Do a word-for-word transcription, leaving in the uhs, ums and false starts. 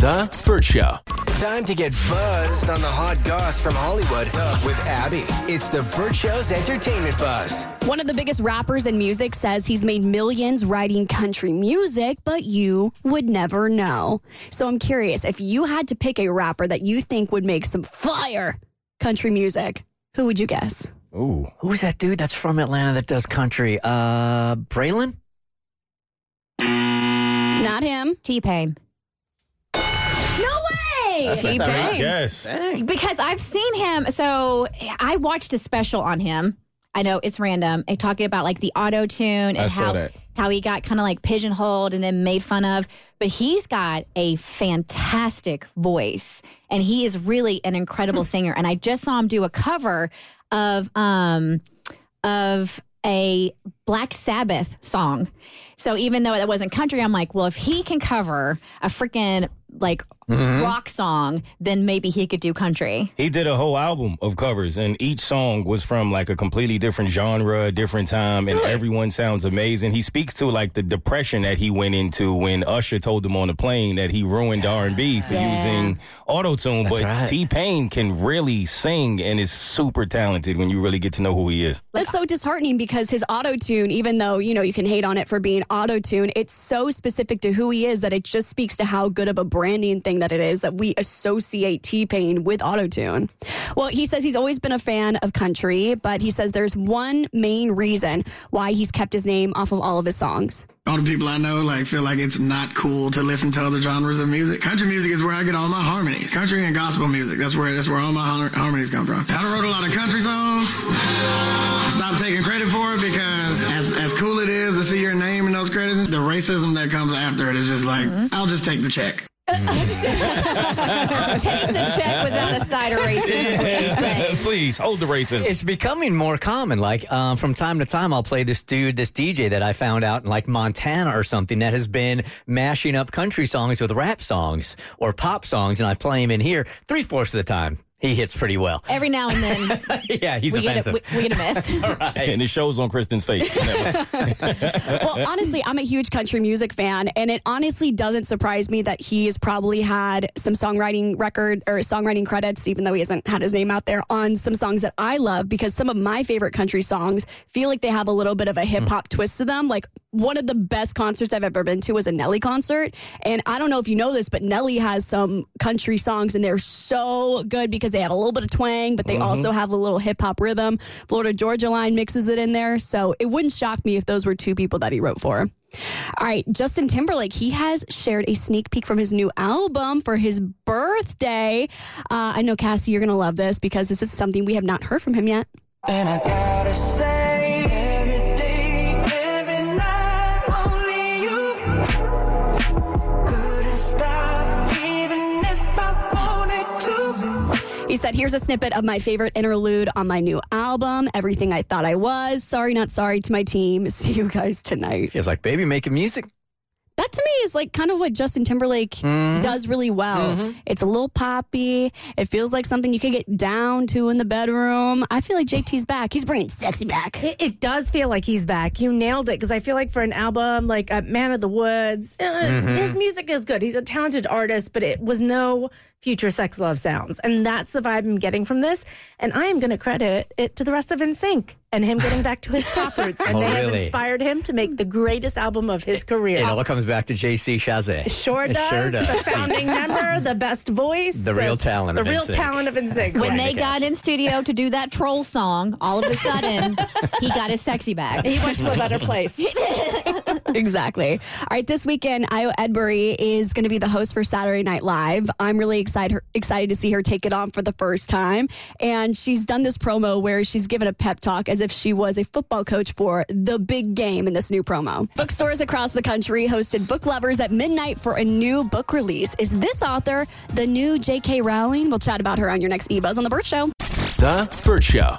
The Burt Show. Time to get buzzed on the hot goss from Hollywood with Abby. It's The Burt Show's Entertainment Buzz. One of the biggest rappers in music says he's made millions writing country music, but you would never know. So I'm curious, if you had to pick a rapper that you think would make some fire country music, who would you guess? Ooh. Who's that dude that's from Atlanta that does country? Uh, Braylon? Not him. T-Pain. T-Pain. Because I've seen him. So I watched a special on him. I know it's random. I talking about like the auto tune and how, how he got kind of like pigeonholed and then made fun of. But he's got a fantastic voice and he is really an incredible singer. And I just saw him do a cover of um of a Black Sabbath song. So even though it wasn't country, I'm like, well, if he can cover a freaking like mm-hmm. rock song, then maybe he could do country. He did a whole album of covers, and each song was from like a completely different genre, different time, and really? Everyone sounds amazing. He speaks to like the depression that he went into when Usher told him on the plane that he ruined R and B for yeah. using auto-tune, That's but right. T-Pain can really sing and is super talented when you really get to know who he is. That's so disheartening because his auto-tune, even though, you know, you can hate on it for being auto-tune, it's so specific to who he is that it just speaks to how good of a branding thing that it is that we associate T-Pain with autotune. Well, he says he's always been a fan of country, but he says there's one main reason why he's kept his name off of all of his songs. All the people I know like feel like it's not cool to listen to other genres of music. Country music is where I get all my harmonies. Country and gospel music, that's where that's where all my harmonies come from. I wrote a lot of country songs. Stop taking credit for it because as as cool it is to see your name in those credits, the racism that comes after it is just like, mm-hmm. I'll just take the check. Take the check without a side of racism. Yeah. Please hold the racism. It's becoming more common. Like um, from time to time, I'll play this dude, this D J that I found out in like Montana or something that has been mashing up country songs with rap songs or pop songs, and I play him in here three fourths of the time. He hits pretty well. Every now and then. Yeah, he's we offensive. Get a, we, we get a miss. All right. And it shows on Kristen's face. Well, honestly, I'm a huge country music fan, and it honestly doesn't surprise me that he's probably had some songwriting record or songwriting credits, even though he hasn't had his name out there, on some songs that I love, because some of my favorite country songs feel like they have a little bit of a hip-hop mm. twist to them. Like, one of the best concerts I've ever been to was a Nelly concert, and I don't know if you know this, but Nelly has some country songs, and they're so good because they have a little bit of twang, but they mm-hmm. also have a little hip-hop rhythm. Florida Georgia Line mixes it in there, so it wouldn't shock me if those were two people that he wrote for. All right, Justin Timberlake, he has shared a sneak peek from his new album for his birthday. Uh, I know, Cassie, you're going to love this because this is something we have not heard from him yet. And I gotta say every day, every night, only you couldn't stop even if I wanted to. He said, here's a snippet of my favorite interlude on my new album, Everything I Thought I Was. Sorry, not sorry to my team. See you guys tonight. Feels like baby making music. That to me is like kind of what Justin Timberlake mm-hmm. does really well. Mm-hmm. It's a little poppy. It feels like something you could get down to in the bedroom. I feel like J T's back. He's bringing sexy back. It, it does feel like he's back. You nailed it, because I feel like for an album like uh, Man of the Woods, uh, mm-hmm. his music is good. He's a talented artist, but it was no FutureSex/LoveSounds. And that's the vibe I'm getting from this. And I am going to credit it to the rest of NSYNC. And him getting back to his pop roots. And oh, they really? have inspired him to make the greatest album of his career. It, it all comes back to J C Chazé. Sure does. Sure does. The founding member, the best voice. The, the real talent the of The real NSYNC. talent of NSYNC. When they got in studio to do that troll song, all of a sudden, he got his sexy back. He went to a better place. Exactly. All right, this weekend, Io Edbury is going to be the host for Saturday Night Live. I'm really excited, excited to see her take it on for the first time. And she's done this promo where she's given a pep talk as if she was a football coach for the big game in this new promo. Bookstores across the country hosted book lovers at midnight for a new book release. Is this author the new J K Rowling? We'll chat about her on your next E-Buzz on The Burt Show. The Burt Show.